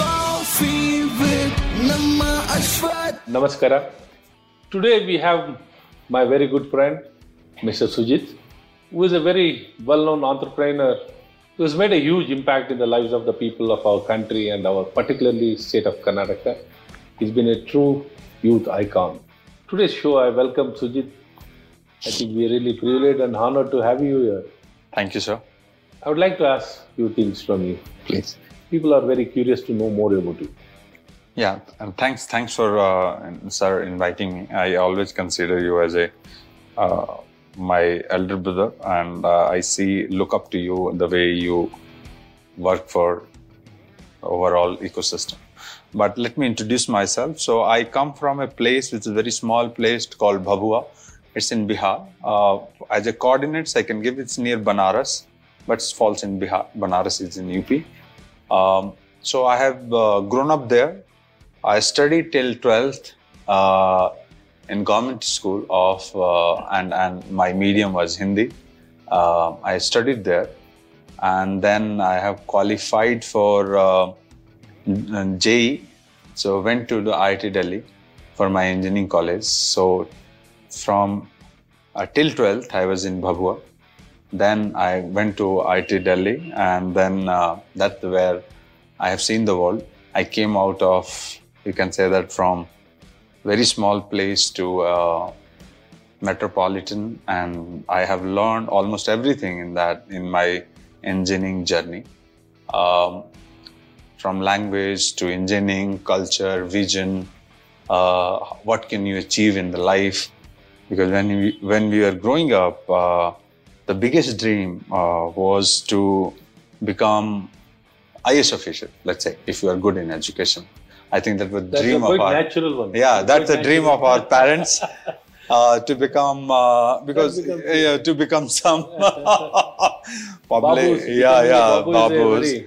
Coffee with Ashwath. Namaskara. Today we have my very good friend, Mr. Sujit, who is a very well-known entrepreneur who has made a huge impact in the lives of the people of our country and our particularly state of Karnataka. He's been a true youth icon. Today's show, I welcome Sujit. I think we are really privileged and honored to have you here. Thank you, sir. I would like to ask a few things from you. Please. People are very curious to know more about you. Yeah, and thanks for sir inviting me. I always consider you as a my elder brother, and I look up to you the way you work for overall ecosystem. But let me introduce myself. So I come from a place which is a very small place called Bhabua. It's in Bihar. As a coordinates, I can give it's near Banaras, but it falls in Bihar. Banaras is in UP. So I have grown up there. I studied till 12th in government school of, and my medium was Hindi. I studied there, and then I have qualified for JEE. So went to the IIT Delhi for my engineering college. So from till 12th, I was in Bhabua. Then I went to IIT Delhi, and then that's where I have seen the world. I came out of, you can say that, from very small place to metropolitan, and I have learned almost everything in that, in my engineering journey. From language to engineering, culture, vision, what can you achieve in the life? Because when we were growing up, the biggest dream was to become IAS official, let's say, if you are good in education. I think that was the dream of our... That's a natural one. Yeah, that's the dream of our parents, to become... to become some... public, babus.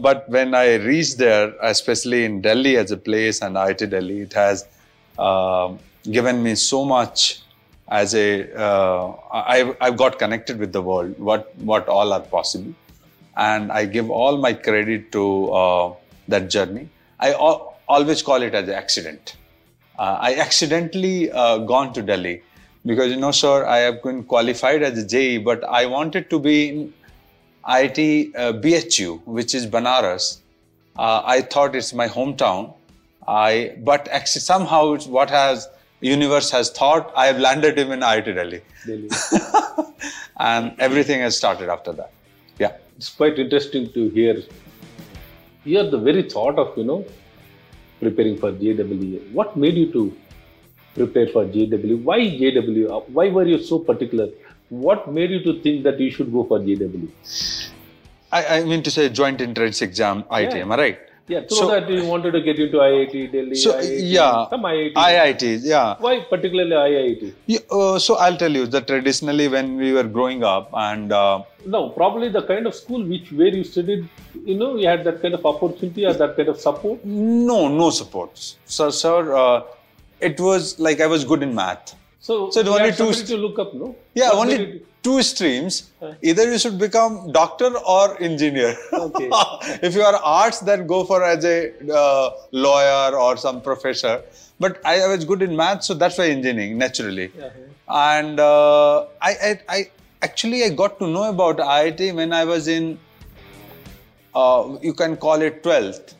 But when I reached there, especially in Delhi as a place and IIT Delhi, it has given me so much. As a, I've got connected with the world, what all are possible. And I give all my credit to that journey. I always call it as an accident. I accidentally gone to Delhi because, sir, I have been qualified as a JEE, but I wanted to be in IIT BHU, which is Banaras. I thought it's my hometown. But actually somehow it's what has... universe has thought I have landed him in IIT Delhi. And everything has started after that. Yeah. It's quite interesting to hear. Here the very thought of, preparing for JEE. What made you to prepare for JEE? Why JEE? Why were you so particular? What made you to think that you should go for JEE? I mean to say joint entrance exam, IIT, am I right? Yeah, so that you wanted to get into IIT Delhi, so, IIT, yeah, some IIT. IIT, yeah. Why particularly IIT? Yeah, so I'll tell you that traditionally when we were growing up and... no, probably the kind of school where you studied, you had that kind of opportunity or that kind of support? No support. Sir, it was like I was good in math. So you only had something to look up, no? Yeah, what only... two streams, either you should become doctor or engineer. Okay. If you are arts, then go for as a lawyer or some professor. But I was good in maths, so that's why engineering, naturally. Yeah, yeah. And I got to know about IIT when I was in, you can call it 12th.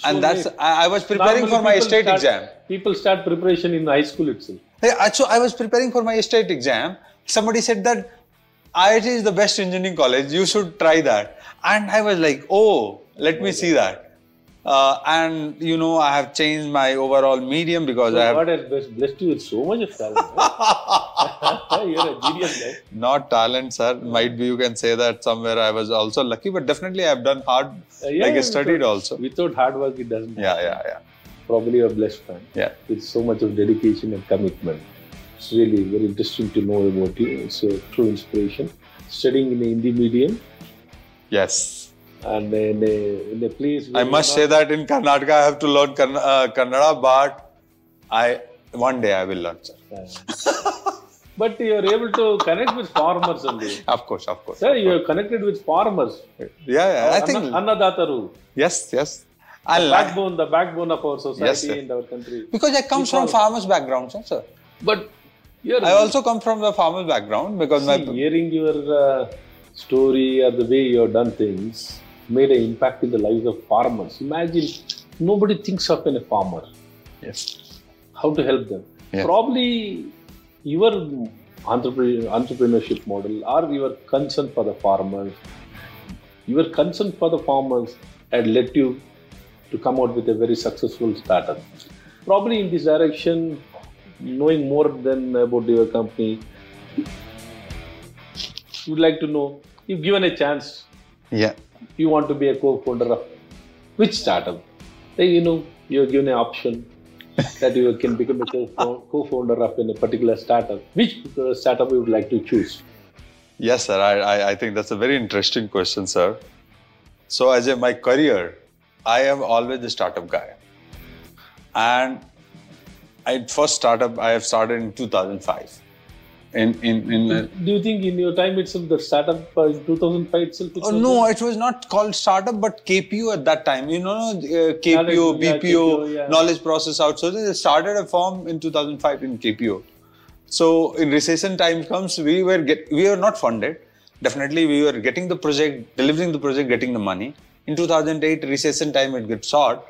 So and that's, I was preparing for my state exam. People start preparation in high school itself. Yeah, so I was preparing for my state exam. Somebody said that IIT is the best engineering college, you should try that. And I was like, let me see that. And I have changed my overall medium because I have... God has blessed you with so much of talent. Right? You're a genius guy. Not talent, sir. Might be you can say that somewhere I was also lucky, but definitely I have done hard, I studied also. Without hard work, it doesn't happen. Yeah. Probably you're blessed, man. Yeah. With so much of dedication and commitment. It's really very interesting to know about you. It's a true inspiration. Studying in the Hindi medium. Yes. And in a place... I must say that in Karnataka, I have to learn Kannada, but one day I will learn, sir. But you are able to connect with farmers only. Of course. Sir, you are connected with farmers. Yeah. I think Annadataru. Yes. The backbone of our society and our country. Because I come from farmers' background, sir. But I also come from the farmers' background because hearing your story or the way you have done things made an impact in the lives of farmers. Imagine nobody thinks of a farmer. Yes. How to help them? Yeah. Probably your entrepreneurship model or your concern for the farmers, had led you to come out with a very successful startup. Probably in this direction, knowing more than about your company, you would like to know, if given a chance, you want to be a co-founder of which startup? Then you are given an option that you can become a co-founder of in a particular startup. Which startup you would like to choose? Yes, sir. I think that's a very interesting question, sir. So as my career, I am always a startup guy. And I have started in 2005. Do you think in your time itself the startup in 2005 itself? No, it was not called startup, but KPO at that time. KPO, BPO, Knowledge Process Outsourcing. They started a firm in 2005 in KPO. So in recession time comes, we were not funded. Definitely, we were getting the project, delivering the project, getting the money. In 2008 recession time, it gets short.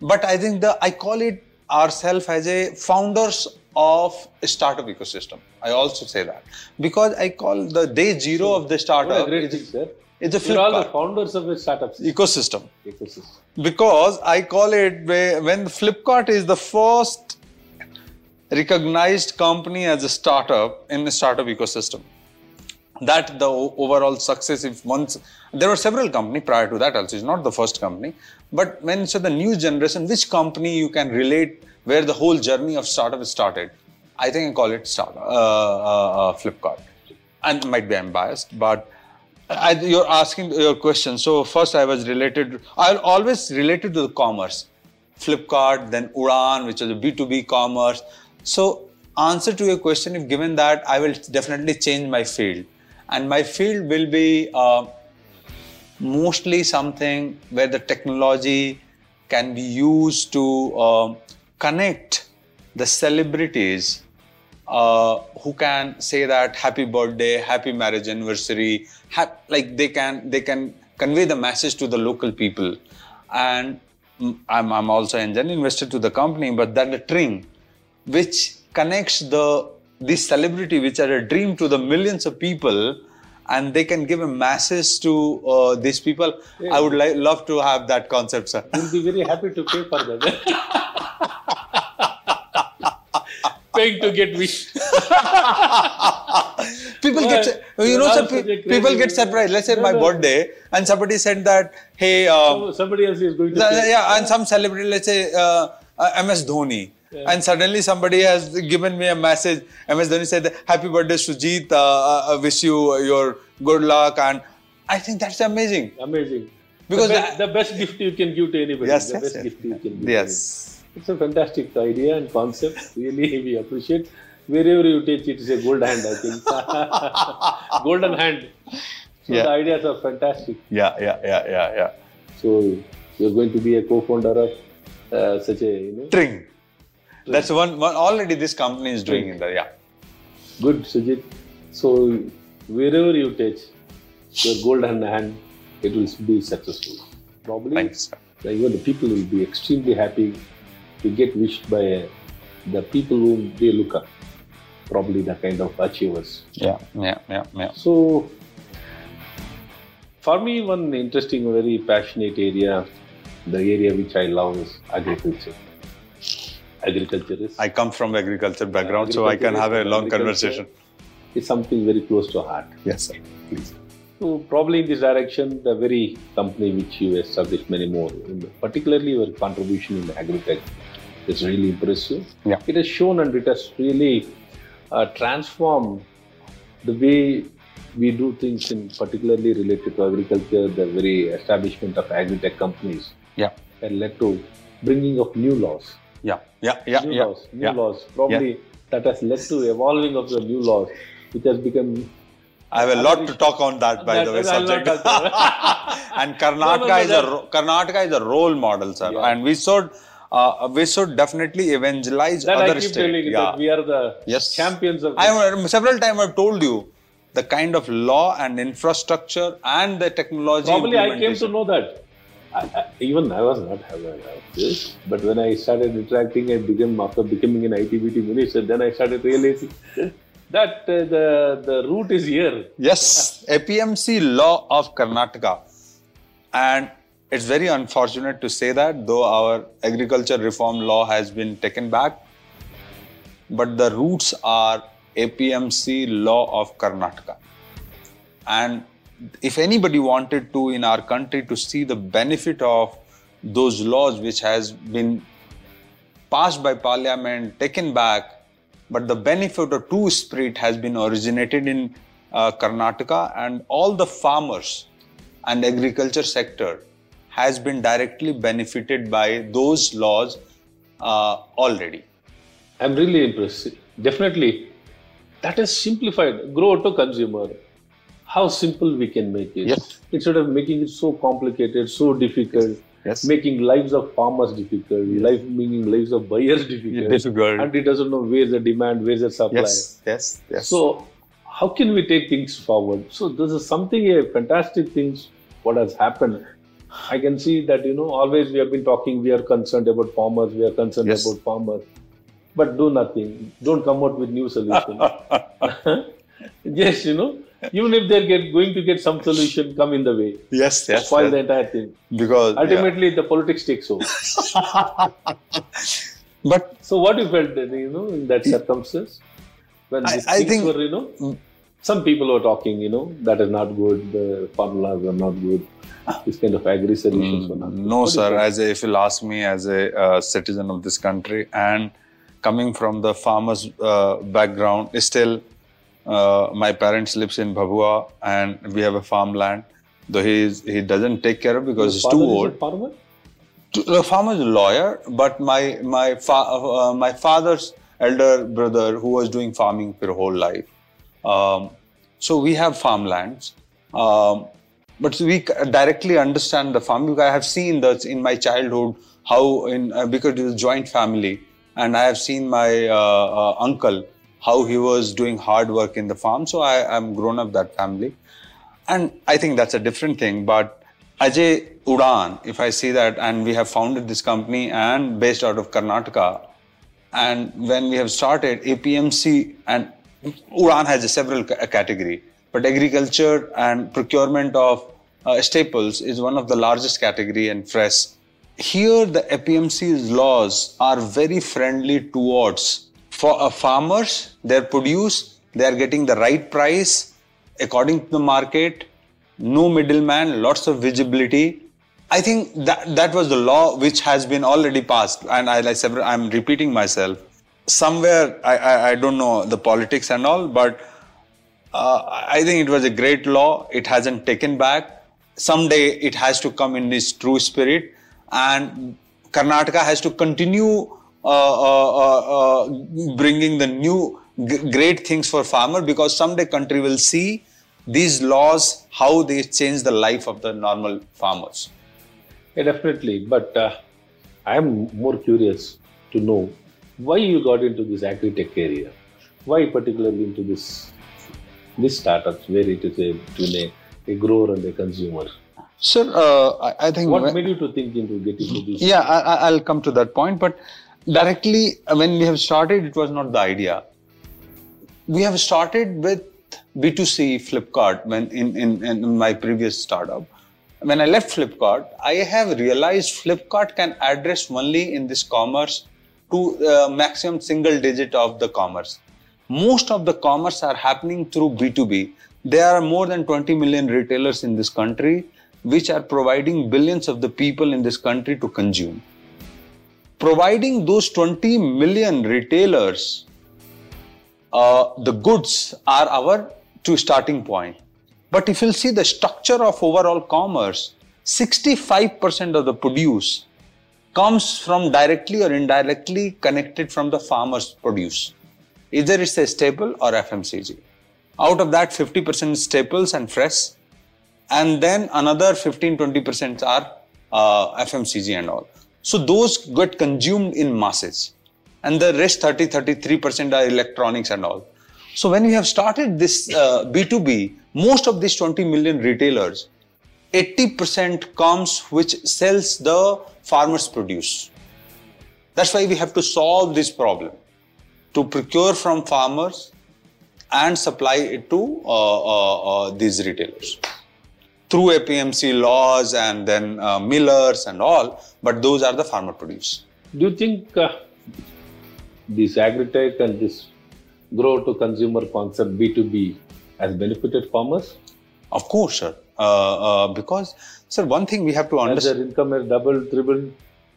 But I think I call it ourselves as a founders of a startup ecosystem. I also say that because I call the day zero of the startup. It's a Flipkart. You're all the founders of the startup ecosystem. Because I call it when Flipkart is the first recognized company as a startup in the startup ecosystem. That the overall success, there were several companies prior to that also, it's not the first company. But when the new generation, which company you can relate where the whole journey of startup started, I think I call it Flipkart. And might be I'm biased, but you're asking your question. So first I always related to the commerce. Flipkart, then Udaan, which is a B2B commerce. So answer to your question, if given that, I will definitely change my field. And my field will be mostly something where the technology can be used to connect the celebrities who can say that happy birthday, happy marriage anniversary, like they can convey the message to the local people. And I'm also an investor to the company, but that the Tring, which connects this celebrity, which are a dream to the millions of people. And they can give a message to these people. Yeah. I would love to have that concept, sir. We'll be very happy to pay for that. Paying to get wish. People get surprised. Let's say my birthday, and somebody said that, hey, somebody else is going to. And some celebrity, let's say MS Dhoni. Yeah. And suddenly somebody has given me a message. MS Dhoni said, happy birthday, Sujit. I wish you your good luck. And I think that's amazing. Because the best gift you can give to anybody. Yes. It's a fantastic idea and concept. Really, we appreciate. Wherever you take it, it's a gold hand, I think. Golden hand. So the ideas are fantastic. Yeah. So you're going to be a co-founder of such a... Tring. That's one already this company is doing in there, Good, Sujit. So, wherever you touch your golden hand, it will be successful. Probably, thanks, sir. Even the people will be extremely happy to get wished by the people whom they look up. Probably the kind of achievers. Yeah. So, for me, one interesting, very passionate area, the area which I love is agriculture. I come from agriculture background, so I can have a long conversation. It's something very close to heart. Yes, sir. Please. So probably in this direction, the very company which you established many more, particularly your contribution in agriculture, is really impressive. Yeah. It has shown and it has really transformed the way we do things, in particularly related to agriculture. The very establishment of agri-tech companies and led to bringing of new laws. New laws, probably that has led to evolving of the new laws, which has become... I have a lot to talk on that, by the way, subject. And Karnataka is a role model, sir. Yeah. And we should definitely evangelize that other states. That we are the champions of this. Several times I have told you the kind of law and infrastructure and the technology. Probably I came to know that. I was not aware of this, but when I started interacting, after becoming an ITBT minister, then I started realizing that the root is here. Yes, APMC law of Karnataka. And it's very unfortunate to say that, though our agriculture reform law has been taken back, but the roots are APMC law of Karnataka. And if anybody wanted to in our country to see the benefit of those laws which has been passed by parliament, taken back, but the benefit of true spirit has been originated in Karnataka, and all the farmers and agriculture sector has been directly benefited by those laws already. I'm really impressed. Definitely, that is simplified. Grow to consumer. How simple we can make it. Yes. Instead of making it so complicated, so difficult, making lives of farmers difficult, meaning lives of buyers difficult, and he doesn't know where the demand, where the supply. Yes. So, how can we take things forward? So, this is something, a fantastic thing, what has happened. I can see that, always we have been talking, we are concerned about farmers, but do nothing. Don't come out with new solutions. Even if they're going to get some solution, come in the way. Spoil the entire thing. Because ultimately, the politics takes over. So what you felt, in that circumstance? When some people were talking, that is not good, the formulas are not good, this kind of agri solutions were not good. No, sir. If you'll ask me as a citizen of this country and coming from the farmer's background, still... my parents lives in Bhabua and we have a farmland, though he doesn't take care of because he's too old. The farmer's lawyer, but my father's elder brother who was doing farming for whole life. So we have farmlands, but we directly understand the farming. I have seen that in my childhood, how because it was a joint family, and I have seen my uncle, how he was doing hard work in the farm. So I'm grown up that family. And I think that's a different thing. But Ajay Udaan, if I see that, and we have founded this company and based out of Karnataka. And when we have started APMC, and Udaan has several category, but agriculture and procurement of staples is one of the largest category and fresh. Here, the APMC's laws are very friendly towards farmers, their produce, they are getting the right price according to the market, no middleman, lots of visibility. I think that was the law which has been already passed, and I'm repeating myself. Somewhere, I don't know the politics and all, but I think it was a great law. It hasn't taken back. Someday it has to come in its true spirit, and Karnataka has to continue bringing the new great things for farmer, because someday country will see these laws, how they change the life of the normal farmers. Yeah, definitely. But I am more curious to know why you got into this agri-tech area. Why particularly into this startups where it is between a grower and a consumer? Sir, I think... What made you to think into getting into this? Yeah, I'll come to that point, but directly, when we have started, it was not the idea. We have started with B2C Flipkart when in my previous startup. When I left Flipkart, I have realized Flipkart can address only in this commerce to maximum single digit of the commerce. Most of the commerce are happening through B2B. There are more than 20 million retailers in this country, which are providing billions of the people in this country to consume. Providing those 20 million retailers, the goods are our starting point. But if you'll see the structure of overall commerce, 65% of the produce comes from directly or indirectly connected from the farmer's produce. Either it's a staple or FMCG. Out of that, 50% is staples and fresh. And then another 15-20% are FMCG and all. So those get consumed in masses. And the rest 33% are electronics and all. So when we have started this B2B, most of these 20 million retailers, 80% comes which sells the farmers' produce. That's why we have to solve this problem, to procure from farmers and supply it to these retailers. Through APMC laws and then millers and all, but those are the farmer produce. Do you think this agri-tech and this grow-to-consumer concept B2B has benefited farmers? Of course, sir. Because, sir, one thing we have to understand. Their income has doubled, tripled.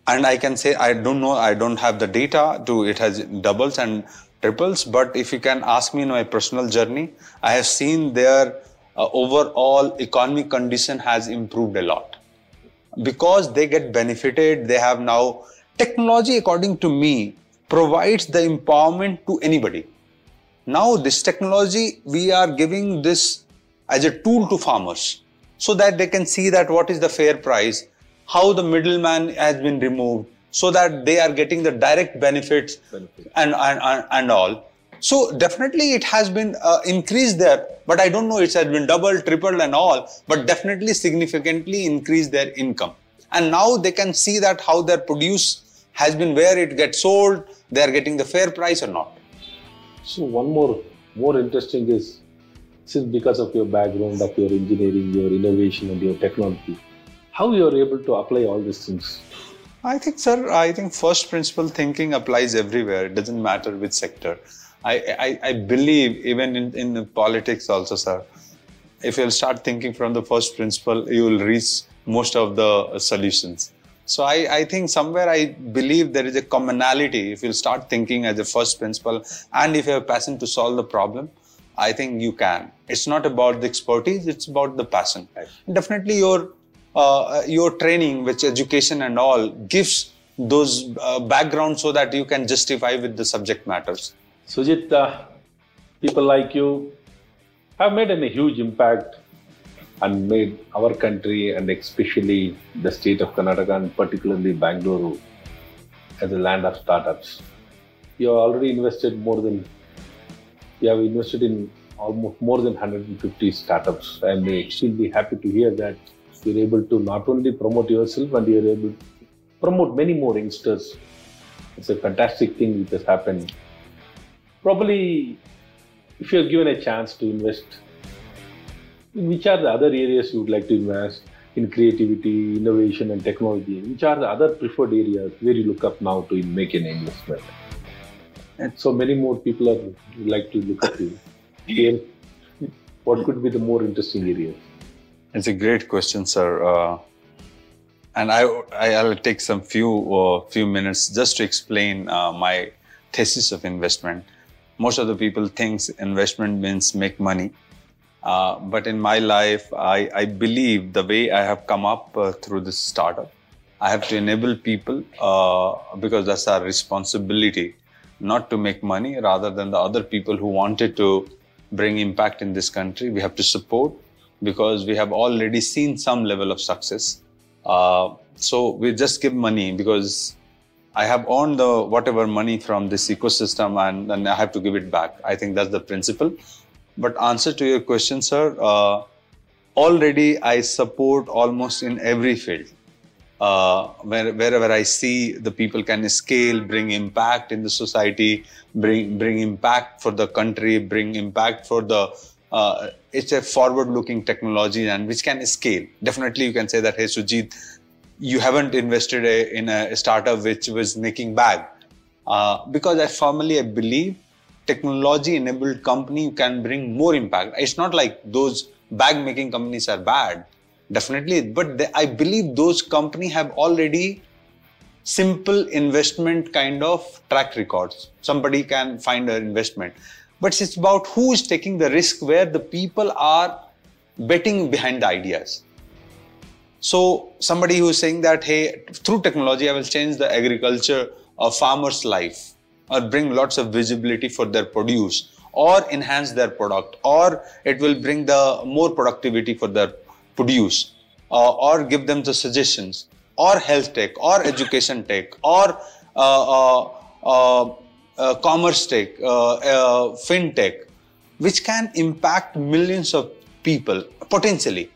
And I can say, I don't know, I don't have the data to it has doubles and triples, but if you can ask me in my personal journey, I have seen their overall economic condition has improved a lot because they get benefited. They have now technology, according to me, provides the empowerment to anybody. Now this technology, we are giving this as a tool to farmers so that they can see that what is the fair price, how the middleman has been removed, so that they are getting the direct benefits and all. So definitely it has been increased there, but I don't know it has been doubled, tripled and all, but definitely significantly increased their income. And now they can see that how their produce has been, where it gets sold, they are getting the fair price or not. So one more interesting is, since because of your background, of your engineering, your innovation and your technology, how you are able to apply all these things? I think, sir, first principle thinking applies everywhere. It doesn't matter which sector. I believe even in politics also, sir, if you'll start thinking from the first principle, you will reach most of the solutions. So I think somewhere I believe there is a commonality. If you'll start thinking as a first principle and if you have passion to solve the problem, I think you can. It's not about the expertise, it's about the passion. Right. Definitely your training, which education and all, gives those background so that you can justify with the subject matters. Sujit, people like you have made a huge impact and made our country and especially the state of Karnataka and particularly Bangalore as a land of startups. You have already invested in almost more than 150 startups. I am extremely happy to hear that you are able to not only promote yourself and you are able to promote many more youngsters. It's a fantastic thing which has happened. Probably, if you are given a chance to invest, which are the other areas you would like to invest in? Creativity, innovation and technology, which are the other preferred areas where you look up now to make an investment? And so many more people would like to look up to you. What could be the more interesting areas? It's a great question, sir. And I'll take some few minutes just to explain my thesis of investment. Most of the people think investment means make money. But in my life, I believe the way I have come up through this startup, I have to enable people because that's our responsibility, not to make money rather than the other people who wanted to bring impact in this country. We have to support because we have already seen some level of success. So we just give money because I have earned whatever money from this ecosystem and I have to give it back. I think that's the principle. But answer to your question, sir, already I support almost in every field. Wherever I see the people can scale, bring impact in the society, bring impact for the country, bring impact for the, it's a forward-looking technology and which can scale. Definitely you can say that, hey Sujit, you haven't invested in a startup which was making bag. Because I firmly believe technology-enabled company can bring more impact. It's not like those bag-making companies are bad, definitely. But I believe those companies have already simple investment kind of track records. Somebody can find an investment. But it's about who is taking the risk where the people are betting behind the ideas. So somebody who is saying that, hey, through technology, I will change the agriculture of farmer's life. or bring lots of visibility for their produce or enhance their product, or it will bring the more productivity for their produce, or give them the suggestions, or health tech, or education tech, or commerce tech, fintech, which can impact millions of people potentially.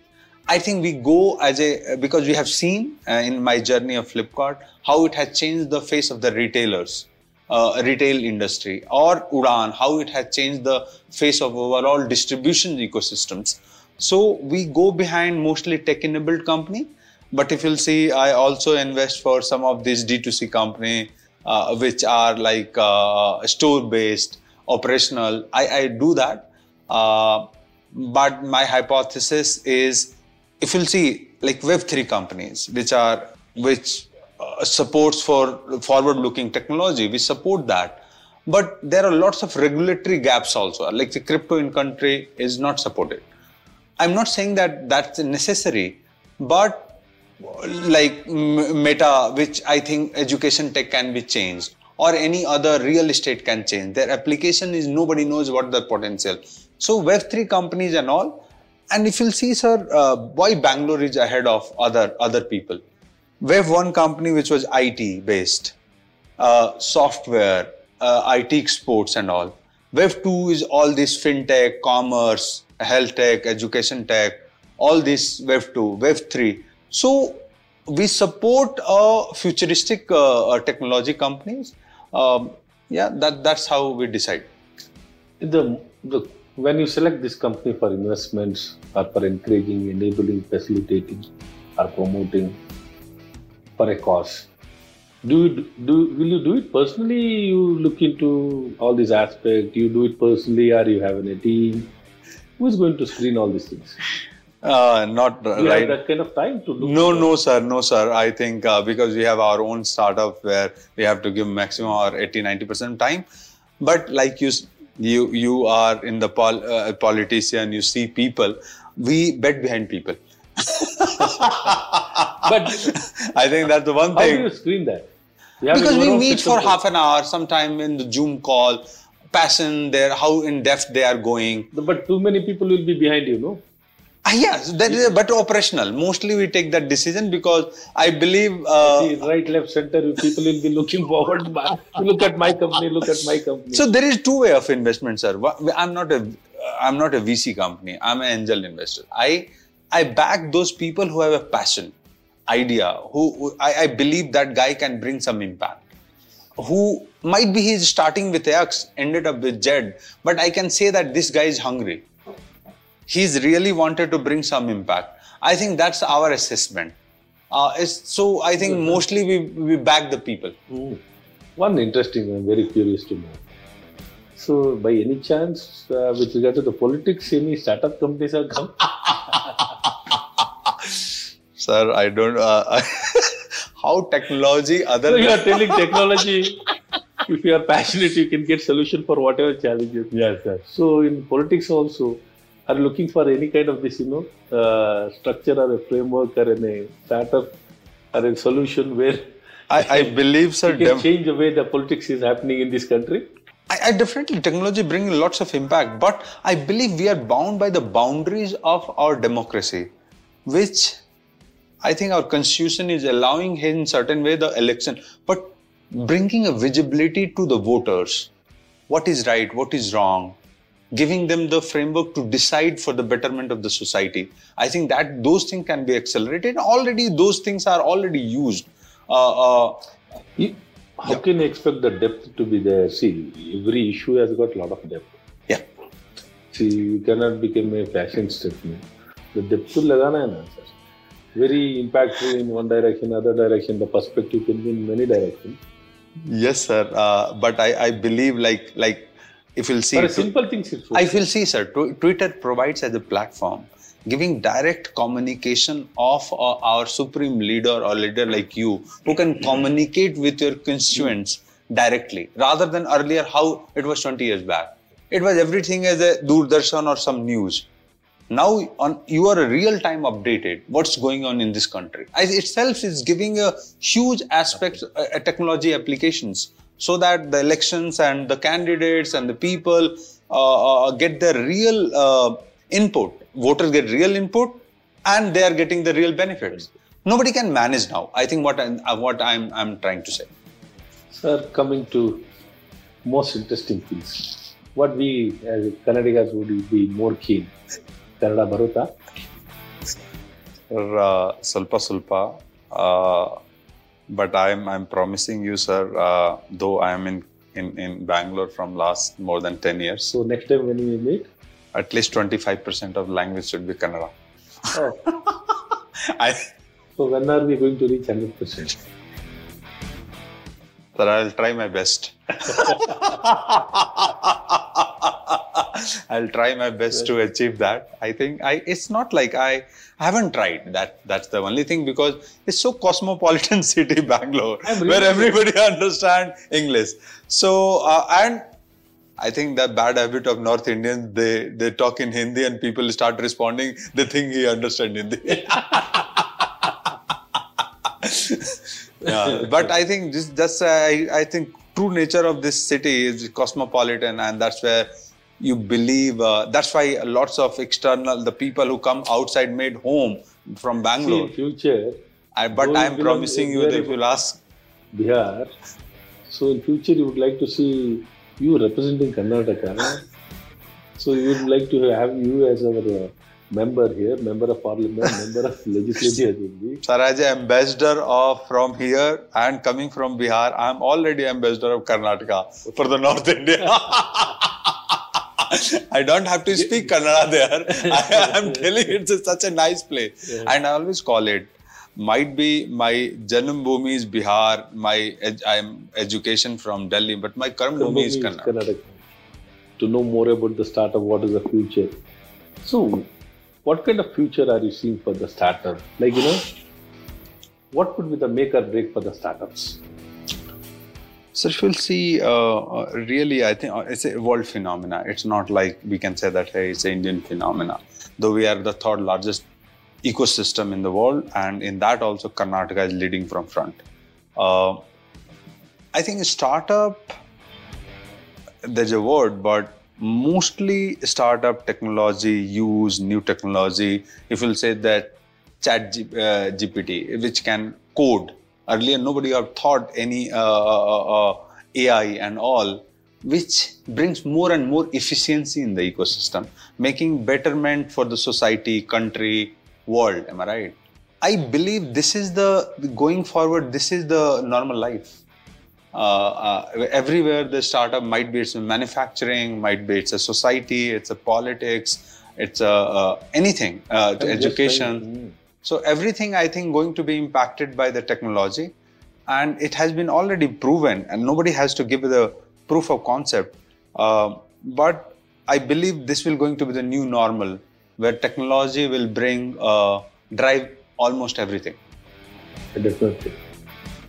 I think we go as a, because we have seen in my journey of Flipkart how it has changed the face of the retailers, retail industry, or Udaan, how it has changed the face of overall distribution ecosystems. So we go behind mostly tech-enabled company, but if you'll see, I also invest for some of these D2C company, which are like store-based, operational. I do that, but my hypothesis is, if you'll see, like Web3 companies, which supports for forward-looking technology, we support that. But there are lots of regulatory gaps also, like the crypto in country is not supported. I'm not saying that that's necessary, but like Meta, which I think education tech can be changed, or any other real estate can change. Their application is nobody knows what their potential. So Web3 companies and all. And if you'll see, sir, why Bangalore is ahead of other people. Wave 1 company, which was IT based, software, IT exports and all. Wave 2 is all this fintech, commerce, health tech, education tech, all this Wave 2, Wave 3. So we support futuristic technology companies. Yeah, that's how we decide. Look, when you select this company for investments or for encouraging, enabling, facilitating or promoting for a cause, will you do it personally? You look into all these aspects, you do it personally, or you have a team? Who is going to screen all these things? Not right. You have that kind of time to look? No, sir. I think because we have our own startup where we have to give maximum or 80-90% time. But like you are in the politician, you see people, we bet behind people. But I think that's the one thing. How do you screen that? Because we meet for half an hour, sometime in the Zoom call, passion there, how in depth they are going. But too many people will be behind you, no? Yes, that is, but operational. Mostly we take that decision because I believe... right, left, center, people will be looking forward. Look at my company, look at my company. So there is two way of investment, sir. I'm not a VC company. I'm an angel investor. I back those people who have a passion, idea, who I believe that guy can bring some impact. Who might be he's starting with X, ended up with Z, but I can say that this guy is hungry. He's really wanted to bring some impact. I think that's our assessment. So I think mostly we back the people. Mm. One interesting, I'm very curious to know. So by any chance, with regard to the politics, any startup companies have come? Sir, I don't... how technology... you are telling technology, if you are passionate, you can get solution for whatever challenges. Yes, sir. So in politics also, are you looking for any kind of this, structure or a framework or a startup or a solution where... I believe, sir... You can change the way the politics is happening in this country? I definitely, technology brings lots of impact, but I believe we are bound by the boundaries of our democracy, which I think our constitution is allowing in certain way the election, but bringing a visibility to the voters, what is right, what is wrong, giving them the framework to decide for the betterment of the society. I think that those things can be accelerated. Already those things are already used. How can you expect the depth to be there? See, every issue has got a lot of depth. Yeah. See, you cannot become a fashion statement. The depth to lagana hai na, sir. Very impactful in one direction, other direction. The perspective can be in many directions. Yes, sir. But I believe, like if you'll see, simple things. I will see, sir. Twitter provides as a platform, giving direct communication of our supreme leader or leader like you, who can communicate with your constituents directly, rather than earlier how it was 20 years back. It was everything as a Doordarshan or some news. Now you are a real-time updated what's going on in this country. Itself is giving a huge aspect technology applications so that the elections and the candidates and the people get their real input. Voters get real input and they are getting the real benefits. Nobody can manage now. I think what I'm trying to say. Sir, coming to most interesting things, what we as Kannadigas would be more keen? Kannada Bharuta? Sulpa. But I'm promising you, sir, though I am in Bangalore from last more than 10 years. So next time when we meet? At least 25% of language should be Kannada. Oh. So when are we going to reach 100%? Sir, I'll try my best. I'll try my best to achieve that. I think it's not like I haven't tried. That's the only thing, because it's so cosmopolitan city, Bangalore, where everybody understands English. So, and I think that bad habit of North Indians, they talk in Hindi and people start responding, they think he understands Hindi. Yeah, but I think I think true nature of this city is cosmopolitan, and that's where you believe, that's why lots of the people who come outside made home from Bangalore. See, future. But I'm promising you that if you'll ask. Bihar. So in future you would like to see you representing Karnataka, no? So you would like to have you as our member here, member of parliament, member of legislature. Sir, as an ambassador from here and coming from Bihar, I'm already ambassador of Karnataka for the North India. I don't have to speak Kannada there. I am telling you, it's such a nice place. Yeah. And I always call it, might be my Janam Bhumi is Bihar, my education from Delhi, but my Karm Bhumi is Kannada. To know more about the startup, what is the future? So, what kind of future are you seeing for the startup? Like, you know, what could be the make or break for the startups? So if you'll see, really, I think it's a world phenomena. It's not like we can say that, hey, it's an Indian phenomena. Though we are the third largest ecosystem in the world, and in that also Karnataka is leading from front. I think startup, there's a word, but mostly startup technology, use new technology. If you'll say that ChatGPT, which can code. Earlier, nobody had thought any AI and all, which brings more and more efficiency in the ecosystem, making betterment for the society, country, world. Am I right? I believe this is going forward, this is the normal life. Everywhere the startup, might be it's a manufacturing, might be it's a society, it's a politics, it's a anything, education. So everything, I think, going to be impacted by the technology, and it has been already proven and nobody has to give the proof of concept. But I believe this will going to be the new normal, where technology will drive almost everything. Definitely.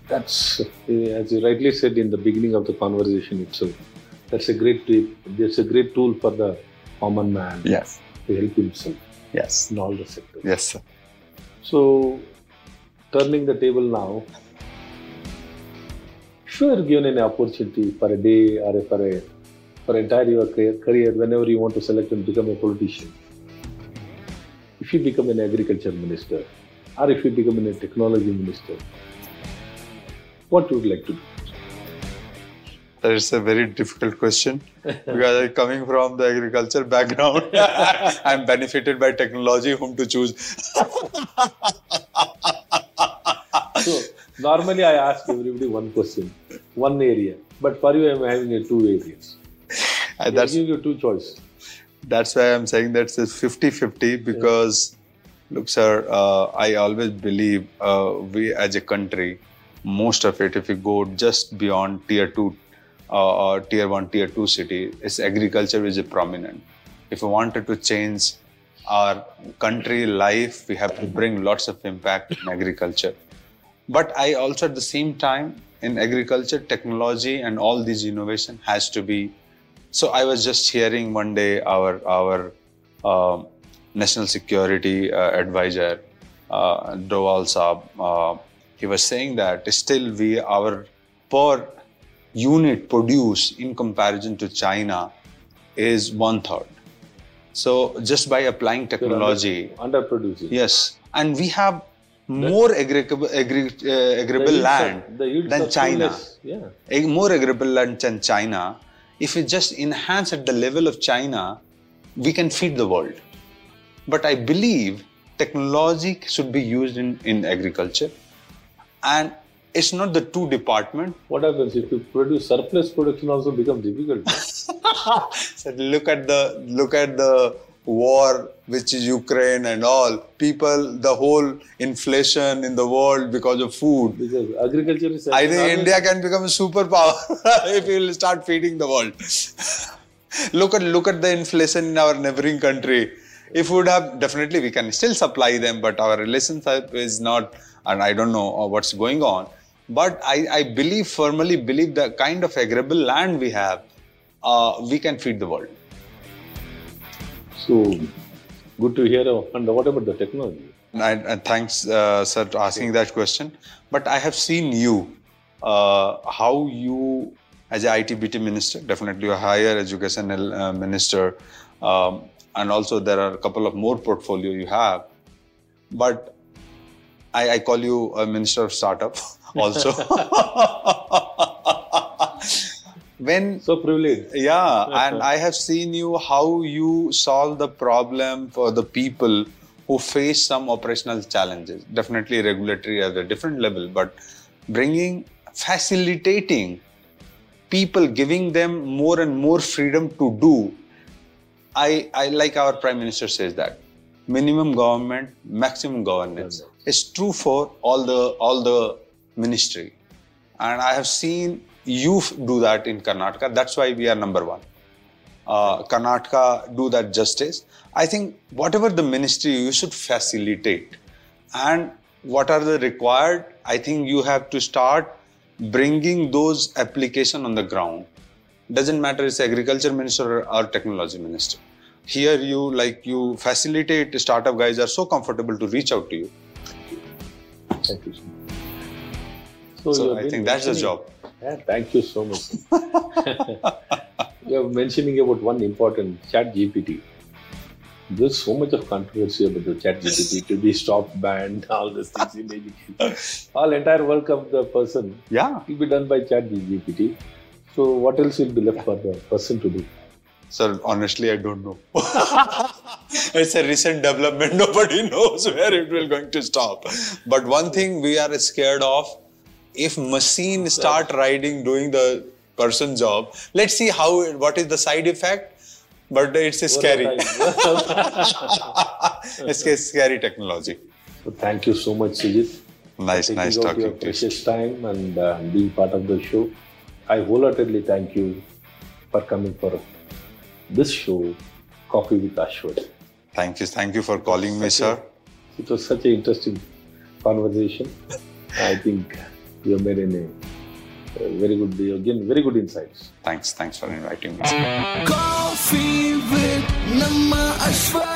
That's, as you rightly said in the beginning of the conversation itself, that's a great tip. That's a great tool for the common man. Yes. To help himself. Yes. In all the sectors. Yes, sir. So, turning the table now, sure, given an opportunity for a day or for entire your career, whenever you want to select and become a politician, if you become an agriculture minister or if you become a technology minister, what would you like to do? It's a very difficult question, because coming from the agriculture background, I'm benefited by technology, whom to choose. So, normally I ask everybody one question, one area, but for you I'm having two areas. I'm giving you two choices. That's why I'm saying that's 50-50, because, look sir, I always believe we as a country, most of it, if you go just beyond tier 1, tier 2 city, its agriculture is prominent. If we wanted to change our country life, we have to bring lots of impact in agriculture. But I also at the same time, in agriculture, technology and all these innovation has to be. So I was just hearing one day our national security advisor, Doval Saab, he was saying that still our per unit produced in comparison to China is 1/3. So just by applying technology, underproducing. Yes, and we have more agreeable land than China. Yeah. More agreeable land than China. If we just enhance at the level of China, we can feed the world. But I believe technology should be used in agriculture, and it's not the two department. What happens if you produce surplus? Production also becomes difficult. So look at the war, which is Ukraine and all. People, the whole inflation in the world because of food. Because agriculture is. I think India can become a superpower if we will start feeding the world. Look at the inflation in our neighboring country. If we would have, definitely we can still supply them, but our relationship is not, and I don't know what's going on. But I firmly believe the kind of agreeable land we have, we can feed the world. So, good to hear. And what about the technology? And thanks, sir, for asking that question. But I have seen you, how you, as an ITBT minister, definitely a higher educational minister, and also there are a couple of more portfolio you have. But I call you a minister of startup also. When so privileged. Yeah, and I have seen you how you solve the problem for the people who face some operational challenges. Definitely regulatory at a different level, but facilitating people, giving them more and more freedom to do. I like our Prime Minister says that minimum government, maximum governance. It's true for all the ministry, and I have seen you do that in Karnataka. That's why we are number one. Karnataka do that justice. I think whatever the ministry, you should facilitate, and what are the required. I think you have to start bringing those application on the ground. Doesn't matter it's agriculture minister or technology minister. Here you facilitate, startup guys are so comfortable to reach out to you. Thank you. So I think that's the job. Yeah, thank you so much. You are mentioning about one important, ChatGPT. There's so much of controversy about the ChatGPT to be stopped, banned, all these things in education. All entire work of the person will be done by ChatGPT. So what else will be left for the person to do? Sir, honestly, I don't know. It's a recent development. Nobody knows where it will going to stop. But one thing we are scared of, if machine start riding, doing the person's job, let's see what is the side effect. But it's a scary. It's a scary technology. So thank you so much, Sujit. Nice talking to you. Precious time and being part of the show. I wholeheartedly thank you for coming for this show, Coffee with Ashwath. Thank you. Thank you for calling me, sir. It was such an interesting conversation. I think you have made a very good day. Again, very good insights. Thanks for inviting me. Coffee with Ashwath.